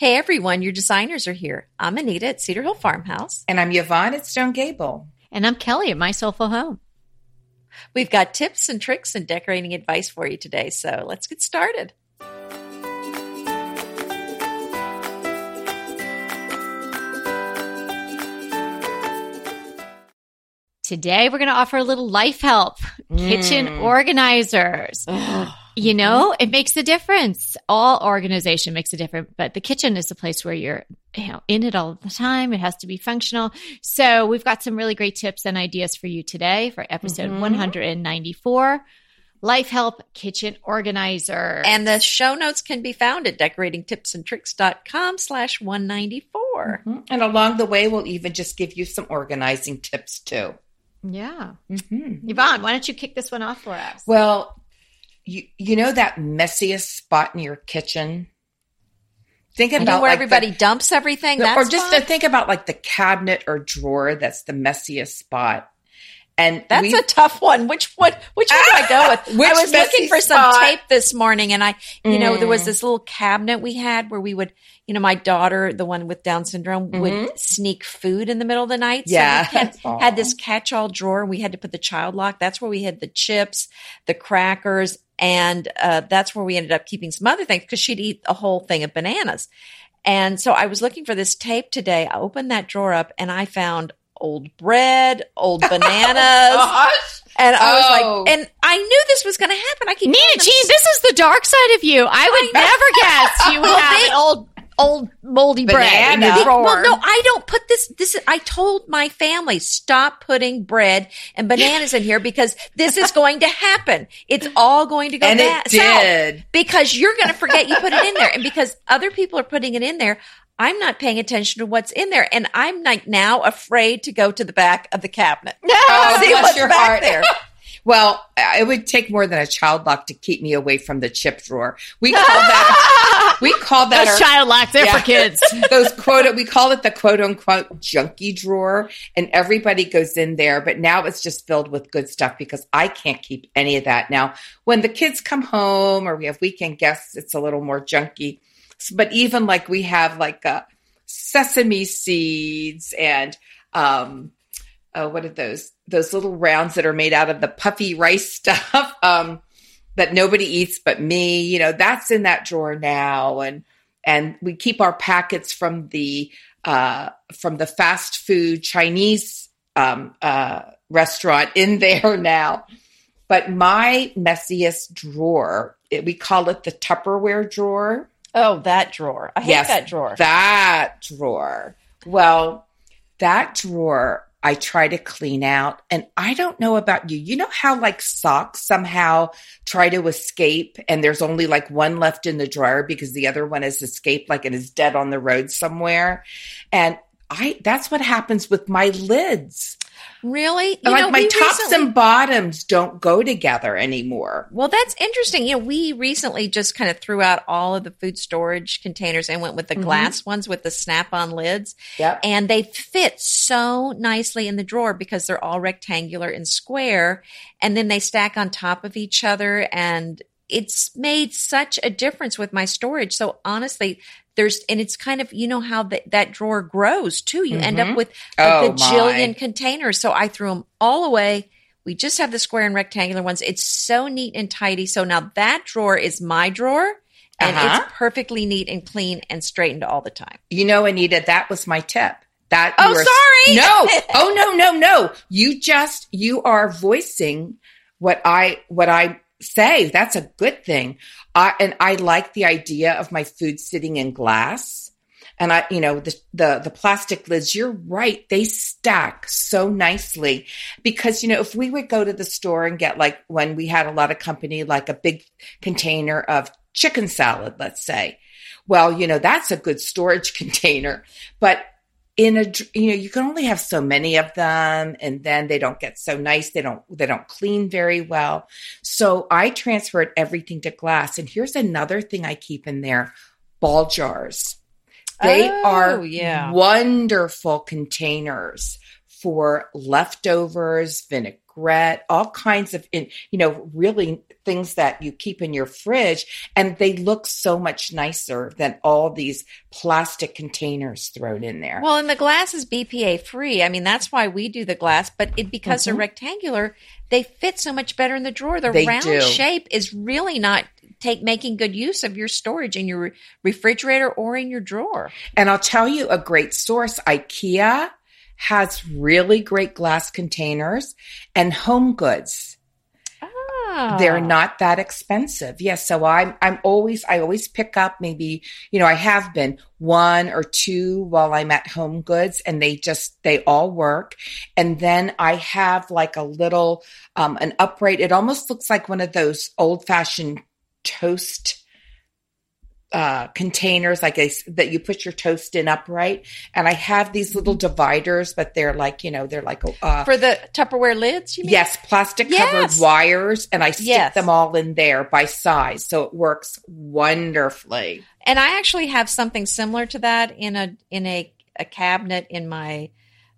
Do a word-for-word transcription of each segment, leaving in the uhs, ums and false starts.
Hey, everyone, your designers are here. I'm Anita at Cedar Hill Farmhouse. And I'm Yvonne at Stone Gable. And I'm Kelly at My Soulful Home. We've got tips and tricks and decorating advice for you today, so let's get started. Today, we're going to offer a little life help, mm. kitchen organizers. Ugh. You know, it makes a difference. All organization makes a difference, but the kitchen is the place where you're you know, in it all the time. It has to be functional. So we've got some really great tips and ideas for you today for episode mm-hmm. one ninety-four, Life Help Kitchen Organizer. And the show notes can be found at decorating tips and tricks dot com slash one ninety-four. Mm-hmm. And along the way, we'll even just give you some organizing tips too. Yeah. Mm-hmm. Yvonne, why don't you kick this one off for us? Well, You, you know that messiest spot in your kitchen? Think about I know where like everybody the, dumps everything. The, that's or just to think about like the cabinet or drawer that's the messiest spot. And that's a tough one. Which one? Which one do I go with? Which I was looking for spot? some tape this morning, and I, you mm. know, there was this little cabinet we had where we would, you know, my daughter, the one with Down syndrome, mm-hmm. would sneak food in the middle of the night. So yeah, we had, had this catch-all drawer, and we had to put the child lock. That's where we had the chips, the crackers. And uh, that's where we ended up keeping some other things because she'd eat a whole thing of bananas. And so I was looking for this tape today. I opened that drawer up and I found old bread, old bananas. oh, and I was oh. like, and I knew this was going to happen. I keep Nina, geez, this is the dark side of you. I would I never guess you would have an old old moldy banana. bread in your drawer. Well, no, I don't put this. This is, I told my family, stop putting bread and bananas in here because this is going to happen. It's all going to go and bad. It did. So, because you're going to forget you put it in there. And because other people are putting it in there, I'm not paying attention to what's in there. And I'm like now afraid to go to the back of the cabinet. No, oh, see what's your back heart. there. Well, it would take more than a child lock to keep me away from the chip drawer. We call that we call that those our, child locks. They're yeah, for kids. Those quote we call it the quote unquote junkie drawer, and everybody goes in there. But now it's just filled with good stuff because I can't keep any of that now. When the kids come home or we have weekend guests, it's a little more junky. But even like we have like uh, sesame seeds and. Um, Uh, what are those? Those little rounds that are made out of the puffy rice stuff um, that nobody eats but me. You know, that's in that drawer now, and and we keep our packets from the uh, from the fast food Chinese um, uh, restaurant in there now. But my messiest drawer, it, we call it the Tupperware drawer. Oh, that drawer! I hate yes, that drawer. That drawer. Well, that drawer. I try to clean out, and I don't know about you. You know how like socks somehow try to escape and there's only like one left in the drawer because the other one has escaped like and is dead on the road somewhere. And I that's what happens with my lids. Really? You like know, my tops recently- and bottoms don't go together anymore. Well, that's interesting. You know, we recently just kind of threw out all of the food storage containers and went with the mm-hmm. glass ones with the snap-on lids. Yep. And they fit so nicely in the drawer because they're all rectangular and square. And then they stack on top of each other. And it's made such a difference with my storage. So honestly, There's, and it's kind of, you know, how the, that drawer grows too. You mm-hmm. end up with like oh, a bajillion my. containers. So I threw them all away. We just have the square and rectangular ones. It's so neat and tidy. So now that drawer is my drawer and uh-huh. it's perfectly neat and clean and straightened all the time. You know, Anita, that was my tip. That Oh, were, sorry. No. Oh, no, no, no. You just, you are voicing what I, what I, say that's a good thing. I, and I like the idea of my food sitting in glass and I, you know, the, the, the plastic lids, you're right. They stack so nicely because, you know, if we would go to the store and get like when we had a lot of company, like a big container of chicken salad, let's say, well, you know, that's a good storage container, but in a, you know, you can only have so many of them and then they don't get so nice. They don't, they don't clean very well. So I transferred everything to glass. And here's another thing I keep in there, ball jars. They oh, are yeah. wonderful containers for leftovers, vinaigrette, all kinds of, you know, really things that you keep in your fridge. And they look so much nicer than all these plastic containers thrown in there. Well, and the glass is B P A free. I mean, that's why we do the glass, but it because mm-hmm. they're rectangular, they fit so much better in the drawer. The they round do. shape is really not Take making good use of your storage in your refrigerator or in your drawer. And I'll tell you a great source. IKEA has really great glass containers, and Home Goods. Oh. They're not that expensive. Yes. Yeah, so I'm, I'm always, I always pick up maybe, you know, I have been one or two while I'm at Home Goods, and they just, they all work. And then I have like a little, um, an upright, it almost looks like one of those old fashioned toast uh, containers, like a, that you put your toast in upright. And I have these little dividers, but they're like, you know, they're like uh, for the Tupperware lids, you mean? Yes, plastic covered yes. wires, and I stick yes. them all in there by size, so it works wonderfully. And I actually have something similar to that in a in a, a cabinet in my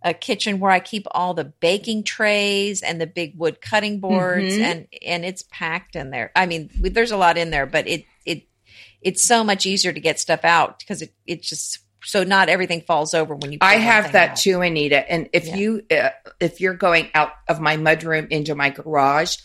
a kitchen where I keep all the baking trays and the big wood cutting boards, mm-hmm. and, and it's packed in there. I mean, there's a lot in there, but it, it, it's so much easier to get stuff out because it, it's just, so not everything falls over when you. I have that out. too, Anita. And if yeah. you, uh, if you're going out of my mudroom into my garage,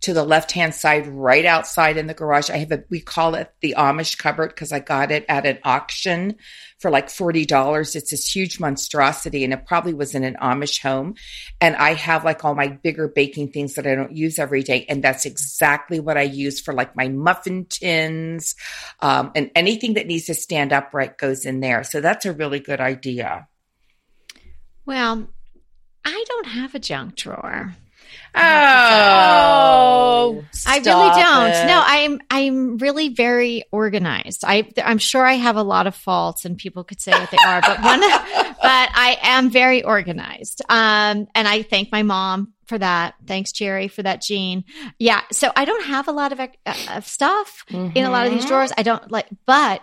to the left-hand side, right outside in the garage, I have a, we call it the Amish cupboard because I got it at an auction for like forty dollars. It's this huge monstrosity, and it probably was in an Amish home. And I have like all my bigger baking things that I don't use every day. And that's exactly what I use for like my muffin tins. Um, and anything that needs to stand upright goes in there. So that's a really good idea. Well, I don't have a junk drawer. Oh, I really don't. It. No, I'm I'm really very organized. I I'm sure I have a lot of faults, and people could say what they are, but one, but I am very organized. Um, and I thank my mom for that. Thanks, Jerry, for that, Jean. Yeah. So I don't have a lot of uh, stuff mm-hmm. in a lot of these drawers. I don't like, but.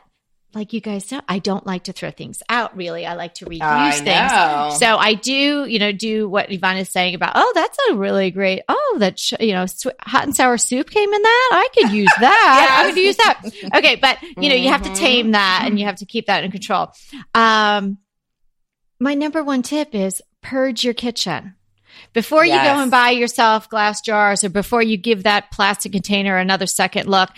Like you guys know, I don't like to throw things out, really. I like to reuse I know. things. So I do, you know, do what Yvonne is saying about, oh, that's a really great, oh, that, sh- you know, sw- hot and sour soup came in that. I could use that. yes. I could use that. Okay. But, you know, mm-hmm. you have to tame that, and you have to keep that in control. Um, my number one tip is purge your kitchen. Before yes. you go and buy yourself glass jars, or before you give that plastic container another second look,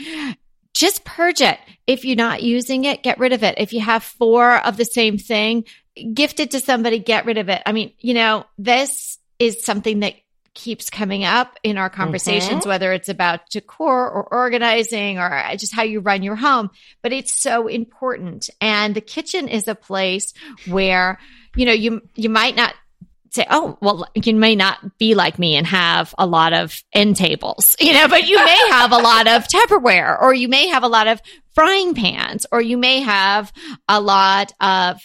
just purge it. If you're not using it, get rid of it. If you have four of the same thing, gift it to somebody, get rid of it. I mean, you know, this is something that keeps coming up in our conversations, mm-hmm. whether it's about decor or organizing or just how you run your home, but it's so important. And the kitchen is a place where, you know, you, you might not say, oh, well, you may not be like me and have a lot of end tables, you know, but you may have a lot of Tupperware, or you may have a lot of frying pans, or you may have a lot of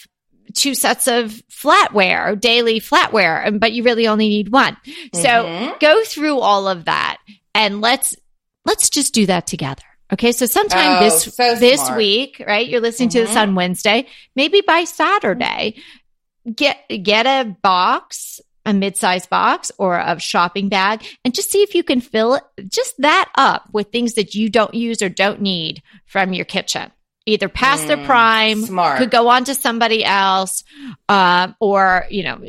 two sets of flatware, daily flatware, but you really only need one. Mm-hmm. So go through all of that, and let's, let's just do that together. Okay, so sometime oh, this, so this week, right? You're listening mm-hmm. to this on Wednesday, maybe by Saturday, Get get a box, a mid-sized box or a shopping bag, and just see if you can fill it, just that up with things that you don't use or don't need from your kitchen. Either past mm, their prime, smart. could go on to somebody else, uh, or, you know,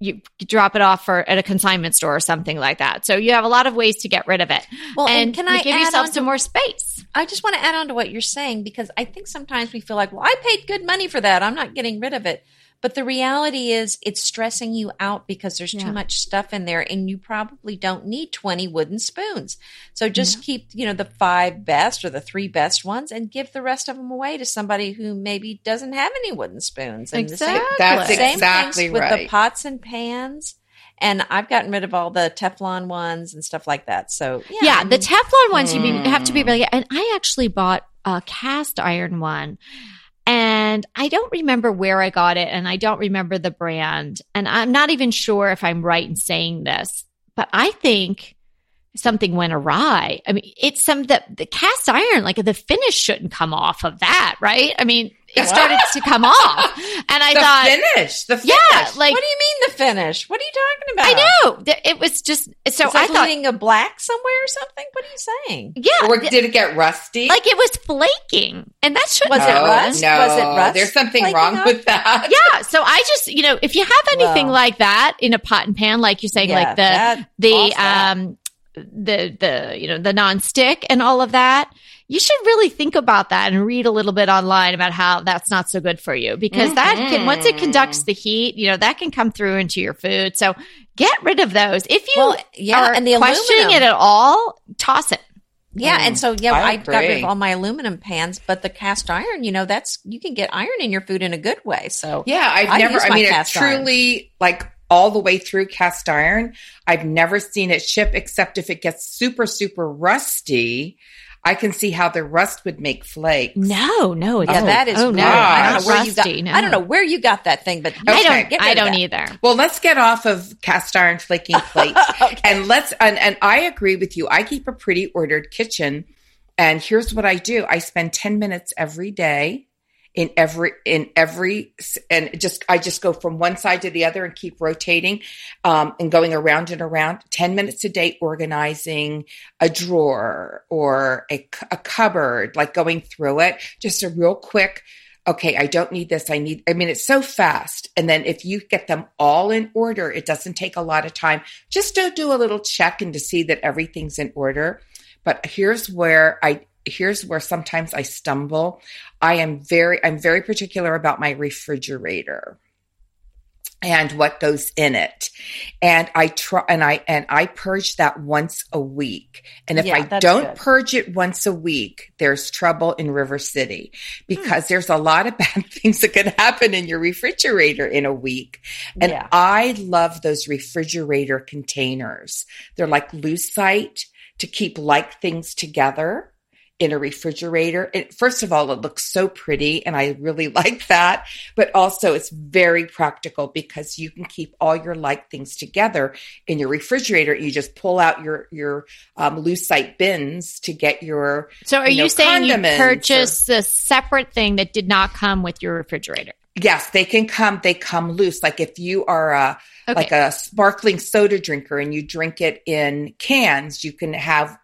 you drop it off for, at a consignment store or something like that. So you have a lot of ways to get rid of it. Well, and, and can I give yourself some to, more space? I just want to add on to what you're saying, because I think sometimes we feel like, well, I paid good money for that, I'm not getting rid of it. But the reality is it's stressing you out because there's yeah. too much stuff in there, and you probably don't need twenty wooden spoons. So just yeah. keep, you know, the five best or the three best ones, and give the rest of them away to somebody who maybe doesn't have any wooden spoons. And exactly. the same, That's the same exactly things right. with the pots and pans. And I've gotten rid of all the Teflon ones and stuff like that. So yeah, yeah the Teflon ones mm. you have to be really – and I actually bought a cast iron one. And I don't remember where I got it, and I don't remember the brand. And I'm not even sure if I'm right in saying this, but I think something went awry. I mean, it's some the, the cast iron, like the finish shouldn't come off of that, right? I mean, it started to come off. And I the thought finish, the finish. Yeah, like, what do you mean the finish? What are you talking about? I know. It was just so Is I thought leaving a black somewhere or something. What are you saying? Yeah. Or did it get rusty? Like it was flaking. And that shouldn't was happen. It rust? No, was it rust? There's something wrong off? With that. Yeah. So I just, you know, if you have anything well, like that in a pot and pan, like you're saying, yeah, like the the awesome. um the the you know, the nonstick and all of that. You should really think about that and read a little bit online about how that's not so good for you, because mm-hmm. that can, once it conducts the heat, you know, that can come through into your food. So get rid of those. If you well, yeah, are and the questioning aluminum. It at all, toss it. Yeah. Mm, and so, yeah, I, I got rid of all my aluminum pans, but the cast iron, you know, that's, you can get iron in your food in a good way. So yeah, I've I never, I mean, it's truly iron. Like all the way through cast iron. I've never seen it chip, except if it gets super, super rusty. I can see how the rust would make flakes. No, no, yeah, oh, that is oh, no, I don't know where you got, no. I don't know where you got that thing, but okay. I don't. Get rid I don't of that. Either. Well, let's get off of cast iron flaking plates, okay. and let's. And, and I agree with you. I keep a pretty ordered kitchen, and here's what I do: I spend ten minutes every day in every in every, and just I just go from one side to the other and keep rotating, um, and going around and around. Ten minutes a day organizing a drawer or a, a cupboard, like going through it, just a real quick. Okay, I don't need this. I need. I mean, it's so fast. And then if you get them all in order, it doesn't take a lot of time. Just to do a little check and to see that everything's in order. But here's where I. Here's where sometimes I stumble. I am very, I'm very particular about my refrigerator and what goes in it. And I try, and I, and I purge that once a week. And if yeah, I don't good. purge it once a week, there's trouble in River City, because mm. there's a lot of bad things that could happen in your refrigerator in a week. And yeah. I love those refrigerator containers. They're like Lucite to keep like things together. In a refrigerator. It, first of all, it looks so pretty, and I really like that. But also, it's very practical, because you can keep all your like things together in your refrigerator. You just pull out your your um, Lucite bins to get your. So, are you, know, you saying you purchased or- a separate thing that did not come with your refrigerator? Yes, they can come. They come loose. Like if you are a okay. like a sparkling soda drinker and you drink it in cans, you can have.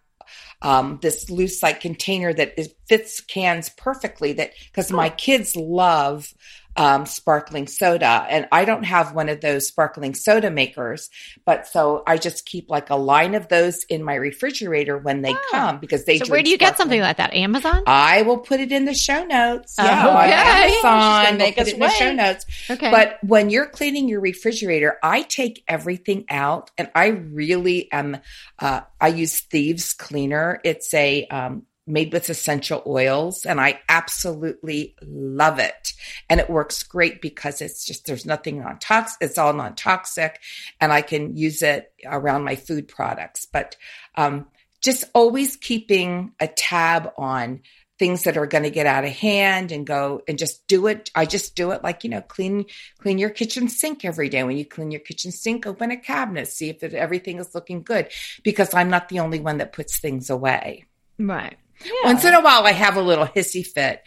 Um, this Lucite container that is, fits cans perfectly. That because my kids love um, sparkling soda, and I don't have one of those sparkling soda makers. But so I just keep like a line of those in my refrigerator when they oh. come, because they. So drink where do you sparkling. Get something like that? Amazon. I will put it in the show notes. Oh, yeah, okay. Amazon. She's gonna make we'll us put it in the show notes. Okay. But when you're cleaning your refrigerator, I take everything out, and I really am. Uh, I use Thieves Cleaner. It's a um, made with essential oils, and I absolutely love it. And it works great because it's just, there's nothing non-toxic. It's all non-toxic, and I can use it around my food products. But um, just always keeping a tab on things that are going to get out of hand, and go and just do it. I just do it like, you know, clean, clean your kitchen sink every day. When you clean your kitchen sink, open a cabinet, see if it, everything is looking good, because I'm not the only one that puts things away. Right. Yeah. Once in a while, I have a little hissy fit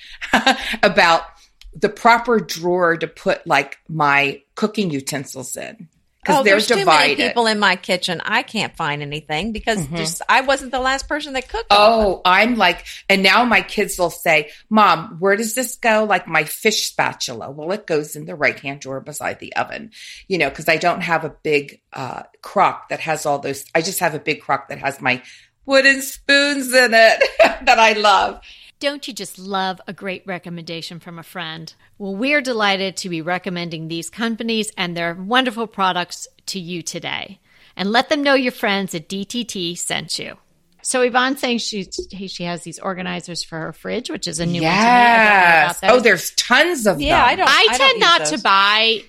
about the proper drawer to put like my cooking utensils in. Because oh, there's divided. Too many people in my kitchen. I can't find anything because mm-hmm. there's, I wasn't the last person that cooked. Oh, I'm like, and now my kids will say, Mom, where does this go? Like my fish spatula. Well, it goes in the right-hand drawer beside the oven, you know, because I don't have a big uh, crock that has all those. I just have a big crock that has my wooden spoons in it that I love. Don't you just love a great recommendation from a friend? Well, we're delighted to be recommending these companies and their wonderful products to you today. And let them know your friends at D T T sent you. So Yvonne's saying she she has these organizers for her fridge, which is a new yes. one to me. Oh, there's tons of yeah, them. I don't. I, I tend don't not to buy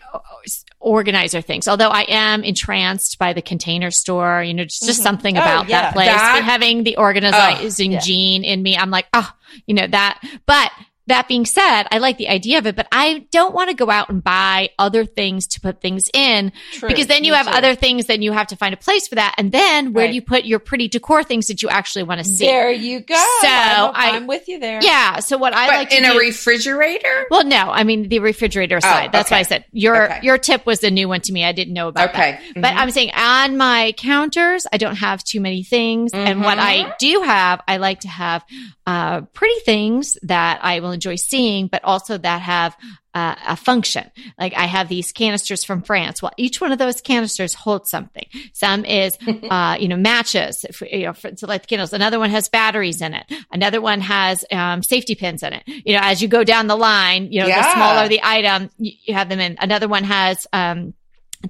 organizer things, although I am entranced by the Container Store. You know, just, just mm-hmm. something oh, about yeah. that place. That, having the organizing oh, yeah. gene in me, I'm like, oh, you know that. But That being said, I like the idea of it, but I don't want to go out and buy other things to put things in True, because then you have too. other things, then you have to find a place for that. And then where right. do you put your pretty decor things that you actually want to see? There you go. So I'm, I, I'm with you there. Yeah. So what I but like to in do, a refrigerator? Well, no, I mean the refrigerator side. Oh, that's okay. why I said your, okay. your tip was a new one to me. I didn't know about okay. that. Mm-hmm. But I'm saying on my counters, I don't have too many things. Mm-hmm. And what I do have, I like to have uh, pretty things that I will enjoy seeing, but also that have uh, a function. Like I have these canisters from France. Well, each one of those canisters holds something. Some is, uh, you know, matches, if, you know, for, to light the candles. Another one has batteries in it. Another one has um, safety pins in it. You know, as you go down the line, you know, yeah. the smaller the item, you, you have them in. Another one has um,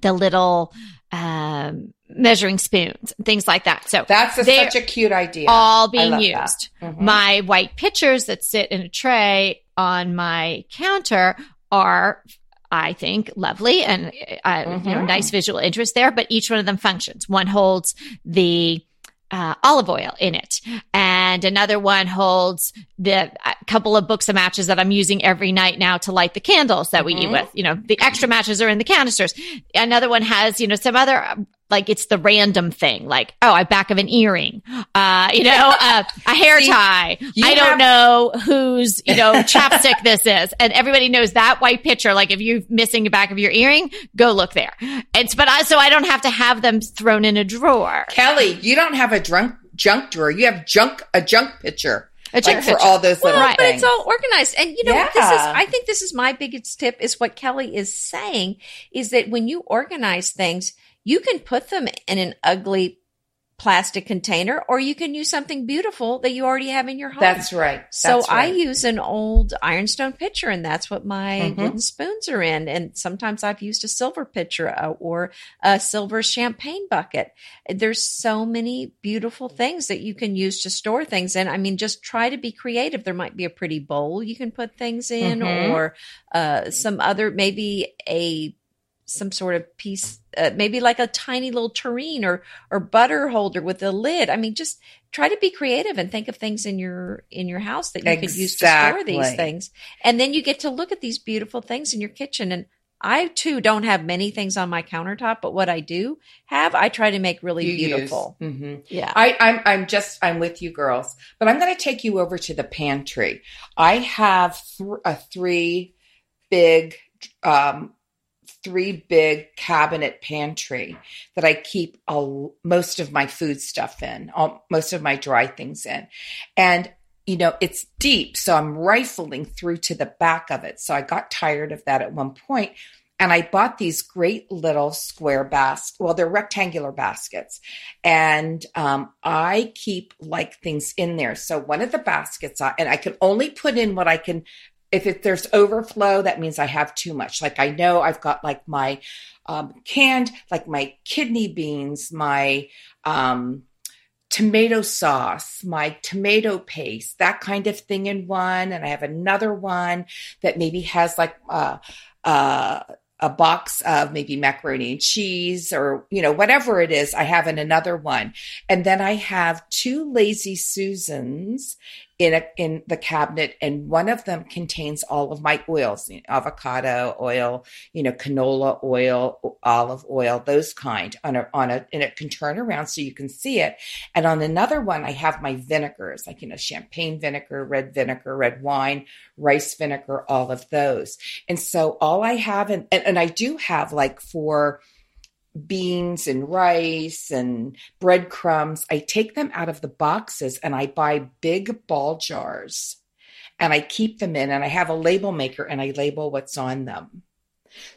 the little um, measuring spoons, things like that. So that's a, such a cute idea. All being used. Mm-hmm. My white pitchers that sit in a tray on my counter are, I think, lovely and uh, mm-hmm. you know, nice visual interest there. But each one of them functions. One holds the uh, olive oil in it, and another one holds the uh, couple of books of matches that I'm using every night now to light the candles that mm-hmm. we eat with. You know, the extra matches are in the canisters. Another one has, you know, some other. Uh, Like it's the random thing, like, oh, I back of an earring, uh, you know, uh, a hair See, tie. I don't have- know whose, you know, chapstick this is. And everybody knows that white picture. Like if you're missing the back of your earring, go look there. It's, but I, so I don't have to have them thrown in a drawer. Kelly, you don't have a drunk junk drawer. You have junk, a junk picture. Like for picture. all those little well, right. But it's all organized. And you know, yeah. this is, I think this is my biggest tip is what Kelly is saying is that when you organize things, you can put them in an ugly plastic container, or you can use something beautiful that you already have in your home. That's right. That's so right. I use an old ironstone pitcher, and that's what my mm-hmm. wooden spoons are in. And sometimes I've used a silver pitcher uh, or a silver champagne bucket. There's so many beautiful things that you can use to store things in. I mean, just try to be creative. There might be a pretty bowl you can put things in mm-hmm. or uh, some other, maybe a some sort of piece, uh, maybe like a tiny little tureen or, or butter holder with a lid. I mean, just try to be creative and think of things in your, in your house that you exactly. could use to store these things. And then you get to look at these beautiful things in your kitchen. And I too don't have many things on my countertop, but what I do have, I try to make really you beautiful. Mm-hmm. Yeah. I, I'm, I'm just, I'm with you girls, but I'm going to take you over to the pantry. I have th- a three big, um, three big cabinet pantry that I keep all, most of my food stuff in, all, most of my dry things in. And, you know, it's deep. So I'm rifling through to the back of it. So I got tired of that at one point. And I bought these great little square baskets. Well, they're rectangular baskets. And um, I keep like things in there. So one of the baskets, I, and I can only put in what I can. If it, there's overflow, that means I have too much. Like I know I've got like my um, canned, like my kidney beans, my um, tomato sauce, my tomato paste, that kind of thing in one. And I have another one that maybe has like uh, uh, a box of maybe macaroni and cheese or, you know, whatever it is, I have in another one. And then I have two Lazy Susans in a, in the cabinet, and one of them contains all of my oils, you know, avocado oil, you know, canola oil, olive oil, those kind on a, on a, and it can turn around so you can see it. And on another one, I have my vinegars, like, you know, champagne vinegar, red vinegar, red wine, rice vinegar, all of those. And so all I have, and, and, and I do have like for beans and rice and breadcrumbs, I take them out of the boxes and I buy big ball jars and I keep them in, and I have a label maker and I label what's on them.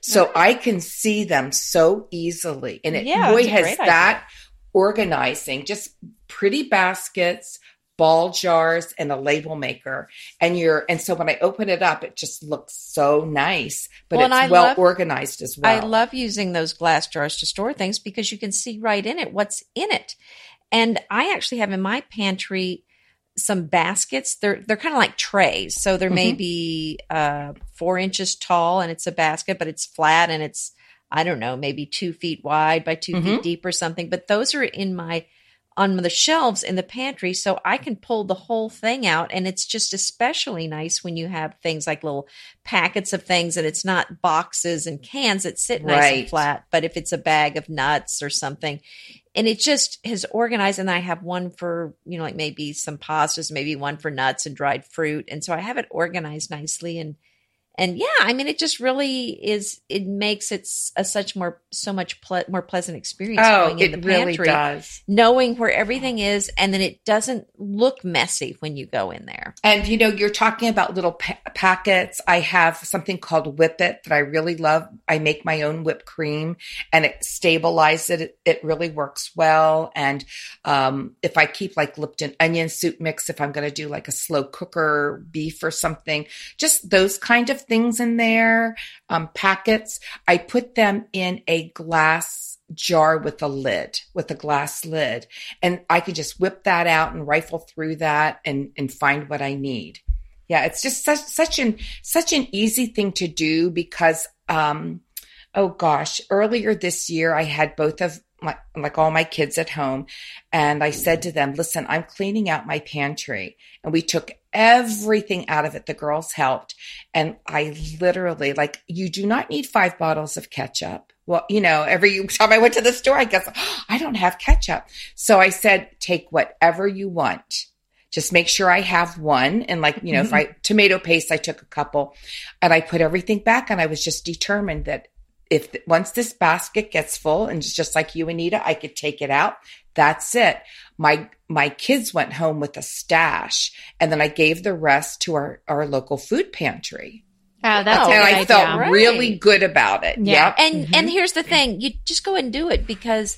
So I can see them so easily. And it yeah, boy, has that organizing, just pretty baskets, ball jars, and a label maker. And you're, and so when I open it up, it just looks so nice, but well, it's well love, organized as well. I love using those glass jars to store things because you can see right in it what's in it. And I actually have in my pantry some baskets. They're, they're kind of like trays. So they're mm-hmm. maybe uh, four inches tall, and it's a basket, but it's flat, and it's, I don't know, maybe two feet wide by two mm-hmm. feet deep or something. But those are in my on the shelves in the pantry, so I can pull the whole thing out. And it's just especially nice when you have things like little packets of things, and it's not boxes and cans that sit nice right. and flat, but if it's a bag of nuts or something. And it just has organized. And I have one for, you know, like maybe some pastas, maybe one for nuts and dried fruit. And so I have it organized nicely. And And yeah, I mean, it just really is. It makes it a such more, so much ple- more pleasant experience. Oh, going in it the pantry, really does. Knowing where everything is, and then it doesn't look messy when you go in there. And you know, you're talking about little pa- packets. I have something called Whip It that I really love. I make my own whipped cream, and it stabilizes it. It really works well. And um, if I keep like Lipton onion soup mix, if I'm going to do like a slow cooker beef or something, just those kind of things in there, um, packets. I put them in a glass jar with a lid, with a glass lid. And I could just whip that out and rifle through that and, and find what I need. Yeah. It's just such, such an, such an easy thing to do because, um, oh gosh, earlier this year, I had both of my, like all my kids at home. And I said to them, listen, I'm cleaning out my pantry. And we took everything out of it. The girls helped. And I literally, like, you do not need five bottles of ketchup. Well, you know, every time I went to the store, I guess, oh, I don't have ketchup. So I said, take whatever you want. Just make sure I have one. And like, you know, if I tomato paste, I took a couple and I put everything back. And I was just determined that if once this basket gets full, and just like you, Anita, I could take it out. That's it. My my kids went home with a stash, and then I gave the rest to our, our local food pantry. Oh, that's and I idea. felt right. really good about it. Yeah, yep. and mm-hmm. and here's the thing: you just go and do it because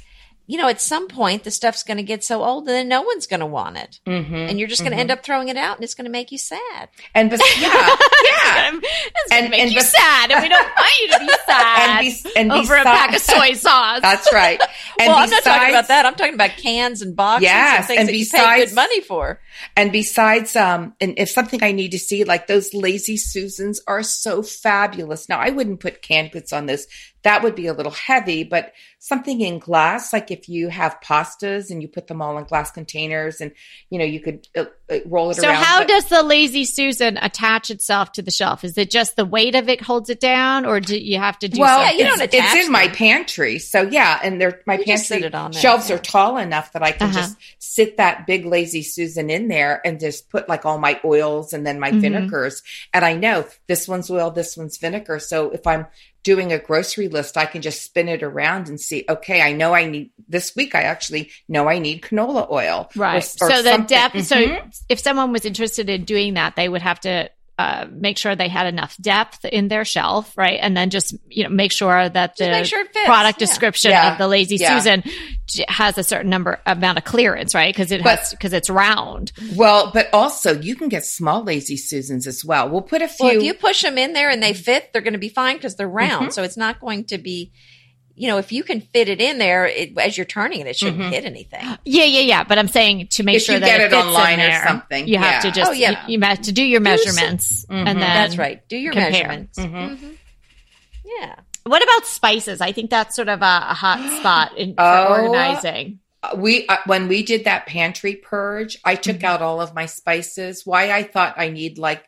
you know at some point the stuff's going to get so old, and then no one's going to want it, mm-hmm. and you're just going to mm-hmm. end up throwing it out, and it's going to make you sad. And bes- yeah, yeah, it's going to make and you bes- sad, and we don't want you to be sad and be, and over besides- a pack of soy sauce. That's right. And well, besides- I'm not talking about that. I'm talking about cans and boxes yes, and things and that besides- you pay good money for. And besides, um, and if something I need to see, like those Lazy Susans are so fabulous. Now, I wouldn't put canned goods on this. That would be a little heavy, but something in glass, like if you have pastas and you put them all in glass containers and, you know, you could uh, roll it so around. So how but- does the Lazy Susan attach itself to the shelf? Is it just the weight of it holds it down, or do you have to do well, something? Well, it's, it's in them. my pantry. So yeah, and they're, my you pantry there, shelves yeah. are tall enough that I can uh-huh. just sit that big Lazy Susan in there and just put like all my oils and then my mm-hmm. vinegars. And I know this one's oil, this one's vinegar. So if I'm doing a grocery list, I can just spin it around and see, okay, I know I need this week. I actually know I need canola oil. Right. Or, or so the depth, mm-hmm. so if someone was interested in doing that, they would have to Uh, make sure they had enough depth in their shelf, right? And then just, you know, make sure that the make sure product yeah. description yeah. of the Lazy yeah. Susan has a certain number amount of clearance, right? Because it but, has because it's round. Well, but also you can get small Lazy Susans as well. We'll put a few. Well, if you push them in there and they fit, they're going to be fine because they're round. Mm-hmm. So it's not going to be. You know, if you can fit it in there, it, as you're turning it, it shouldn't mm-hmm. hit anything. Yeah, yeah, yeah. But I'm saying to make if sure that get it, it fits online in there, or something. You yeah. have to just, oh, yeah. you, you have to do your do measurements, some, mm-hmm. and then that's right. Do your compare. measurements. Mm-hmm. Mm-hmm. Yeah. What about spices? I think that's sort of a, a hot spot in, for oh, organizing. We uh, when we did that pantry purge, I took mm-hmm. out all of my spices. Why I thought I need like.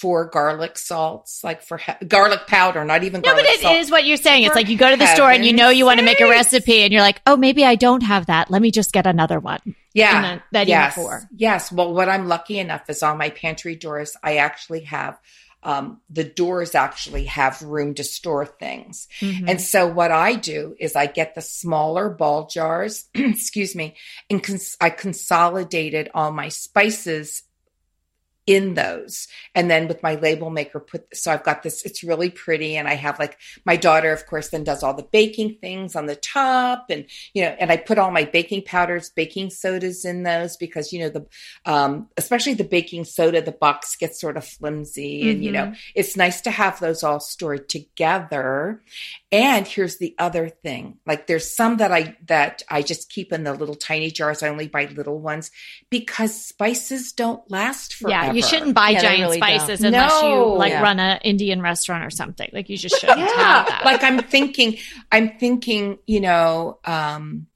Four garlic salts, like for he- garlic powder, not even no, garlic salt. No, but it is what you're saying. It's like you go to the Heaven's store and you know you sakes. want to make a recipe and you're like, oh, maybe I don't have that. Let me just get another one. Yeah. And then, that yes. Four. Yes. Well, what I'm lucky enough is on my pantry doors, I actually have um, the doors actually have room to store things. Mm-hmm. And so what I do is I get the smaller ball jars, excuse me, and cons- I consolidated all my spices in those. And then with my label maker, put, so I've got this, it's really pretty. And I have like my daughter, of course, then does all the baking things on the top. And, you know, and I put all my baking powders, baking sodas in those because, you know, the, um, especially the baking soda, the box gets sort of flimsy mm-hmm. and, you know, it's nice to have those all stored together. And here's the other thing, like there's some that I, that I just keep in the little tiny jars. I only buy little ones because spices don't last forever. Yeah. You shouldn't buy yeah, giant really spices don't. unless no. you like yeah. run an Indian restaurant or something. Like you just shouldn't yeah. have that. Like I'm thinking, I'm thinking, you know, um,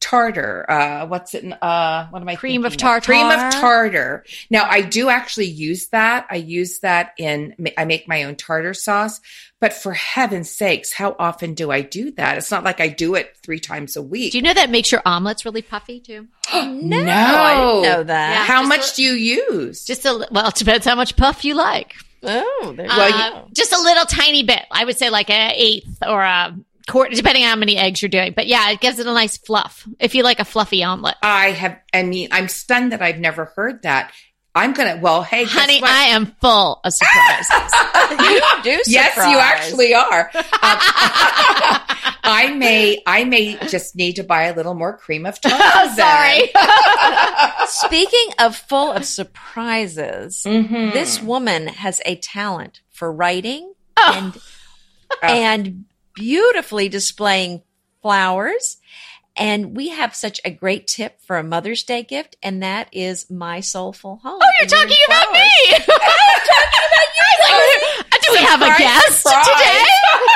tartar. Uh, what's it? Uh, what am I? Cream of tartar. Cream of tartar. Now I do actually use that. I use that in, I make my own tartar sauce, but for heaven's sakes, how often do I do that? It's not like I do it three times a week. Do you know that makes your omelets really puffy too? no. no. I didn't know that. Yeah, how much a, do you use? Just a, well, it depends how much puff you like. Oh, there you uh, go. Just a little tiny bit. I would say like an eighth or a, depending on how many eggs you're doing. But yeah, it gives it a nice fluff. If you like a fluffy omelet. I have, I mean, I'm stunned that I've never heard that. I'm going to, well, hey, honey, I am full of surprises. You do surprise. Yes, you actually are. Um, I may, I may just need to buy a little more cream of tartar. Oh, sorry. Speaking of full of surprises, mm-hmm. This woman has a talent for writing oh. and, oh. and, beautifully displaying flowers. And we have such a great tip for a Mother's Day gift, and that is My Soulful Home. Oh, you're talking about me! I'm talking about you! I like, do we surprise, have a guest surprise. Today?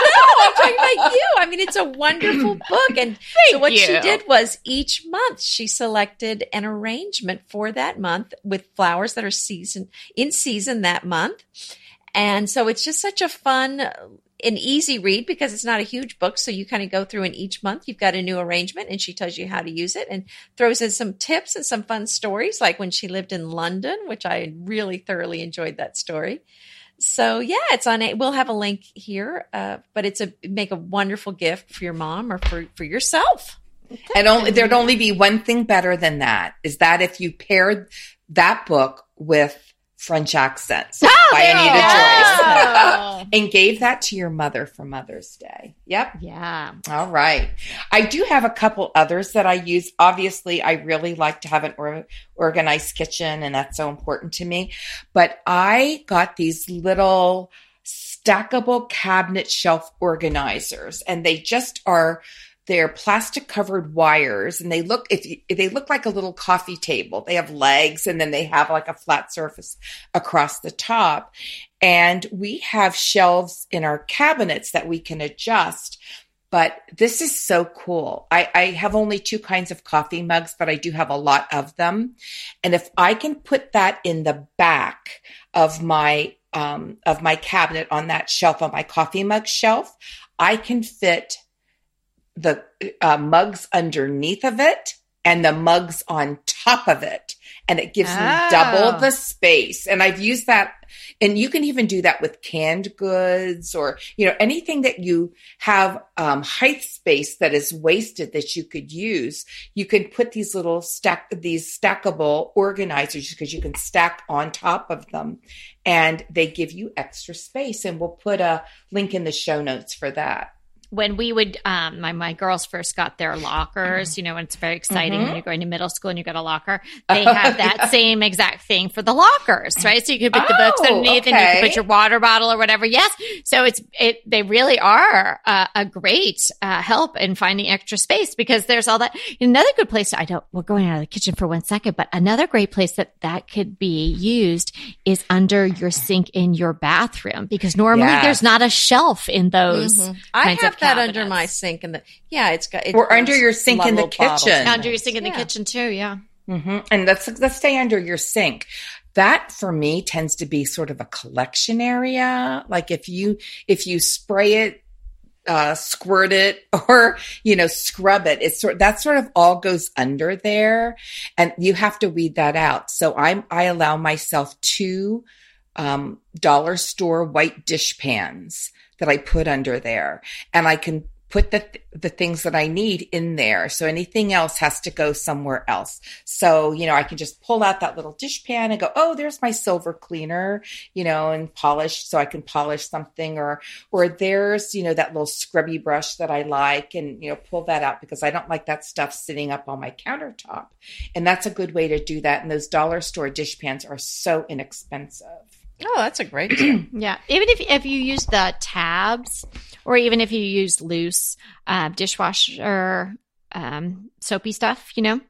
No, I'm talking about you. I mean, it's a wonderful book. And so what you. she did was each month she selected an arrangement for that month with flowers that are season in season that month. And so it's just such a fun... an easy read because it's not a huge book. So you kind of go through and each month you've got a new arrangement and she tells you how to use it and throws in some tips and some fun stories like when she lived in London, which I really thoroughly enjoyed that story. So yeah, it's on a, we'll have a link here, uh, but it's a, make a wonderful gift for your mom or for, for yourself. And only, there'd only be one thing better than that is that if you paired that book with French Accents oh, by Anita yeah. Joyce and gave that to your mother for Mother's Day. Yep. Yeah. All right. I do have a couple others that I use. Obviously, I really like to have an or- organized kitchen, and that's so important to me. But I got these little stackable cabinet shelf organizers, and they just are... They're plastic covered wires and they look, if you, they look like a little coffee table. They have legs and then they have like a flat surface across the top. And we have shelves in our cabinets that we can adjust. But this is so cool. I, I have only two kinds of coffee mugs, but I do have a lot of them. And if I can put that in the back of my, um, of my cabinet on that shelf, on my coffee mug shelf, I can fit the uh, mugs underneath of it and the mugs on top of it. And it gives oh. me double the space. And I've used that. And you can even do that with canned goods or, you know, anything that you have um, height space that is wasted that you could use. You can put these little stack, these stackable organizers because you can stack on top of them and they give you extra space. And we'll put a link in the show notes for that. When we would, um, my, my girls first got their lockers, you know, and it's very exciting mm-hmm. when you're going to middle school and you got a locker. They oh, have that yeah. same exact thing for the lockers, right? So you could put oh, the books underneath okay. and you could put your water bottle or whatever. Yes. So it's, it, they really are uh, a great uh, help in finding extra space because there's all that. Another good place, to, I don't, we're going out of the kitchen for one second, but another great place that that could be used is under your sink in your bathroom because normally yeah. there's not a shelf in those mm-hmm. kinds I have of that under my sink and the yeah it's got it, or under your sink in the kitchen under your sink in the kitchen too yeah mm-hmm. and let's let's stay under your sink. That for me tends to be sort of a collection area, like if you if you spray it uh squirt it or you know scrub it it's sort that sort of all goes under there and you have to weed that out. So I'm I allow myself two um dollar store white dish pans that I put under there and I can put the th- the things that I need in there. So anything else has to go somewhere else. So, you know, I can just pull out that little dishpan and go, oh, there's my silver cleaner, you know, and polish. So I can polish something or, or there's, you know, that little scrubby brush that I like and, you know, pull that out because I don't like that stuff sitting up on my countertop. And that's a good way to do that. And those dollar store dishpans are so inexpensive. Oh, that's a great tip. Yeah. Even if if you use the tabs or even if you use loose uh, dishwasher um, soapy stuff, you know,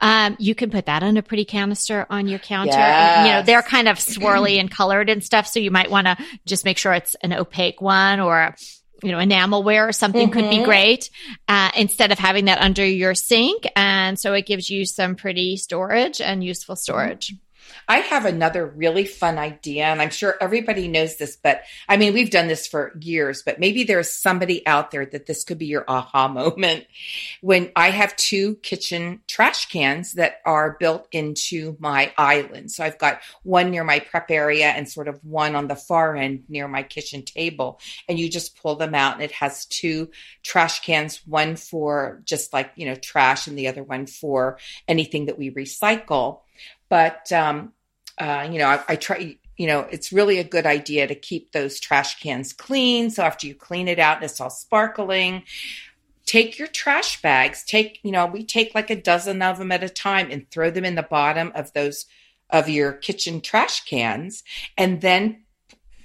um, you can put that on a pretty canister on your counter. Yes. And, you know, they're kind of swirly and colored and stuff. So you might want to just make sure it's an opaque one or you know, enamelware or something mm-hmm. could be great uh, instead of having that under your sink. And so it gives you some pretty storage and useful storage. I have another really fun idea, and I'm sure everybody knows this, but I mean, we've done this for years, but maybe there's somebody out there that this could be your aha moment. When I have two kitchen trash cans that are built into my island. So I've got one near my prep area and sort of one on the far end near my kitchen table. And you just pull them out and it has two trash cans, one for just like, you know, trash and the other one for anything that we recycle. But, um, uh, you know, I, I try, you know, it's really a good idea to keep those trash cans clean. So after you clean it out and it's all sparkling, take your trash bags, take, you know, we take like a dozen of them at a time and throw them in the bottom of those, of your kitchen trash cans, and then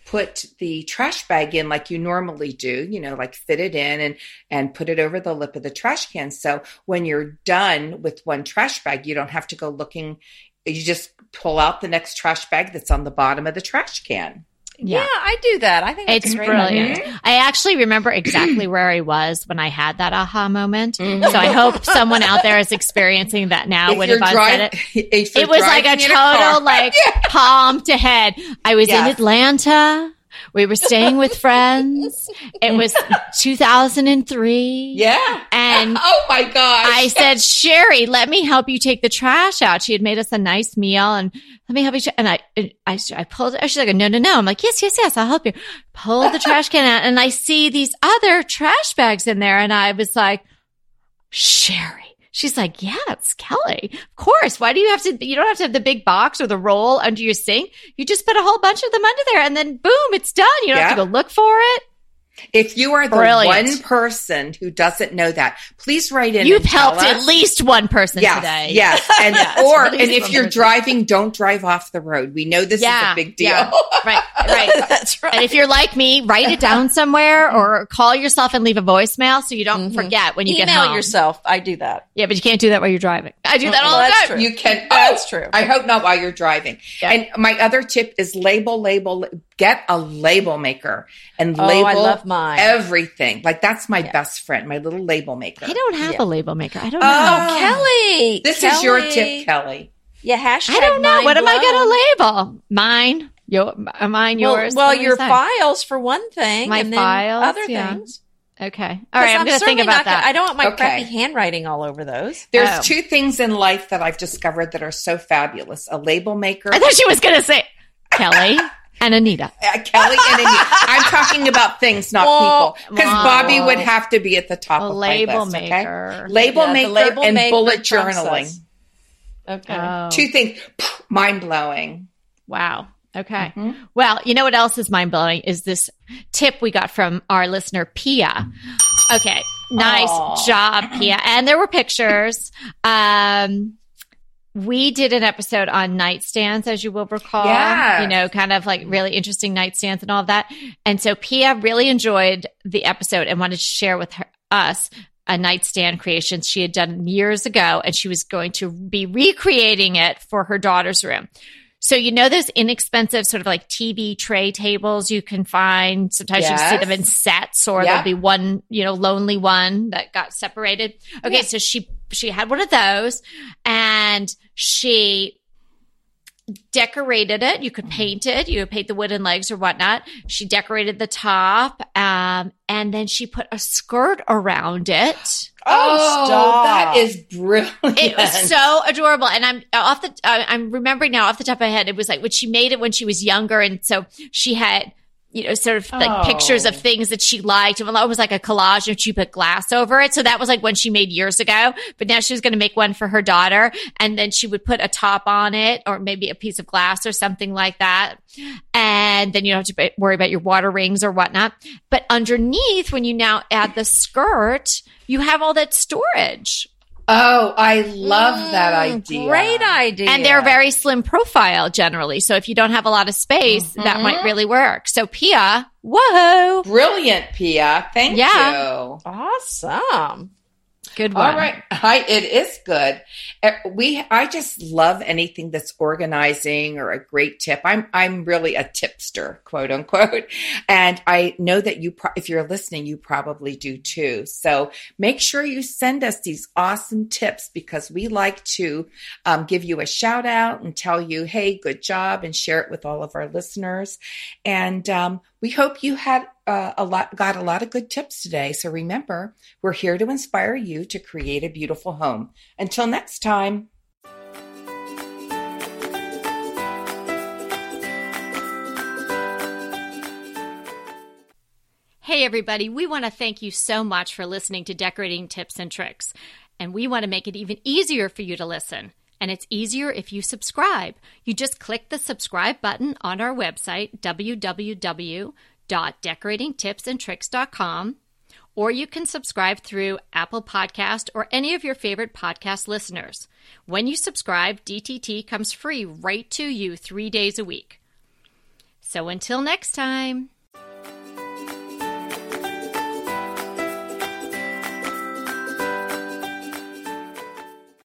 put the trash bag in like you normally do, you know, like fit it in and, and put it over the lip of the trash can. So when you're done with one trash bag, you don't have to go looking. You just pull out the next trash bag that's on the bottom of the trash can. Yeah, yeah I do that. I think that's it's brilliant. Idea. I actually remember exactly where I was when I had that aha moment. Mm-hmm. So I hope someone out there is experiencing that now. If when if I said it, it was like a total a like yeah. palm to head. I was yeah. in Atlanta. We were staying with friends. It was two thousand three. Yeah. And oh my gosh. I said, Sherry, let me help you take the trash out. She had made us a nice meal and let me help you. And I, I, I pulled it. She's like, no, no, no. I'm like, yes, yes, yes. I'll help you. Pull the trash can out. And I see these other trash bags in there. And I was like, Sherry. She's like, yeah, it's Kelly. Of course. Why do you have to, you don't have to have the big box or the roll under your sink. You just put a whole bunch of them under there and then boom, it's done. You don't yeah. have to go look for it. If you are the Brilliant. one person who doesn't know that, please write in. You've helped at least one person yes, today. Yes. And yes, or and if you're driving, don't drive off the road. We know this yeah, is a big deal. Yeah. Right, right. That's right. And if you're like me, write it down somewhere or call yourself and leave a voicemail so you don't mm-hmm. forget when you Email get home. Email yourself. I do that. Yeah, but you can't do that while you're driving. I do that all well, the time. True. You can. Oh, that's true. I hope not while you're driving. Yeah. And my other tip is label, label, get a label maker and oh, label. I love Mine. Everything. Like that's my yeah. best friend, my little label maker. I don't have yeah. a label maker. I don't know. Oh, Kelly. This Kelly. is your tip, Kelly. Yeah, hashtag I don't know. What blown. am I going to label? Mine. Your, mine, yours. Well, well your files for one thing. My and files. Then other yeah. things. Okay. All right. I'm, I'm going to think about that. Gonna, I don't want my okay. crappy handwriting all over those. There's oh. two things in life that I've discovered that are so fabulous. A label maker. I thought she was going to say, Kelly. And Anita. Uh, Kelly and Anita. I'm talking about things, not well, people. Because well, Bobby well, would have to be at the top of my list. Maker. Okay? Label yeah, maker. Label and maker and bullet journaling. Okay. Oh. Two things. Mind-blowing. Wow. Okay. Mm-hmm. Well, you know what else is mind-blowing is this tip we got from our listener, Pia. Okay. Nice Aww. job, Pia. And there were pictures. Um We did an episode on nightstands, as you will recall, yes. you know, kind of like really interesting nightstands and all of that. And so Pia really enjoyed the episode and wanted to share with her, us a nightstand creation she had done years ago. And she was going to be recreating it for her daughter's room. So you know those inexpensive sort of like T V tray tables you can find? Sometimes yes. you see them in sets or yeah. there'll be one, you know, lonely one that got separated. Okay, yeah. so she she had one of those and she decorated it. You could paint it. You could paint the wooden legs or whatnot. She decorated the top um, and then she put a skirt around it. Oh, stop. That is brilliant. It was so adorable. And I'm off the, I'm remembering now off the top of my head, it was like when she made it when she was younger. And so she had, you know, sort of like oh. pictures of things that she liked. It was like a collage and she put glass over it. So that was like one she made years ago, but now she was going to make one for her daughter. And then she would put a top on it or maybe a piece of glass or something like that. And then you don't have to worry about your water rings or whatnot. But underneath, when you now add the skirt, you have all that storage. Oh, I love mm, that idea. Great idea. And they're very slim profile generally. So if you don't have a lot of space, mm-hmm. that might really work. So Pia, whoa. Brilliant, Pia. Thank yeah. you. Awesome. Good one. All right. I, it is good. We, I just love anything that's organizing or a great tip. I'm, I'm really a tipster, quote unquote. And I know that you, pro- if you're listening, you probably do too. So make sure you send us these awesome tips because we like to um, give you a shout out and tell you, hey, good job, and share it with all of our listeners. And um, we hope you had Uh, a lot, got a lot of good tips today. So remember, we're here to inspire you to create a beautiful home. Until next time. Hey, everybody, we want to thank you so much for listening to Decorating Tips and Tricks. And we want to make it even easier for you to listen. And it's easier if you subscribe. You just click the subscribe button on our website, w w w dot decorating tips and tricks dot com, or you can subscribe through Apple Podcast or any of your favorite podcast listeners. When you subscribe, D T T comes free right to you three days a week. So until next time.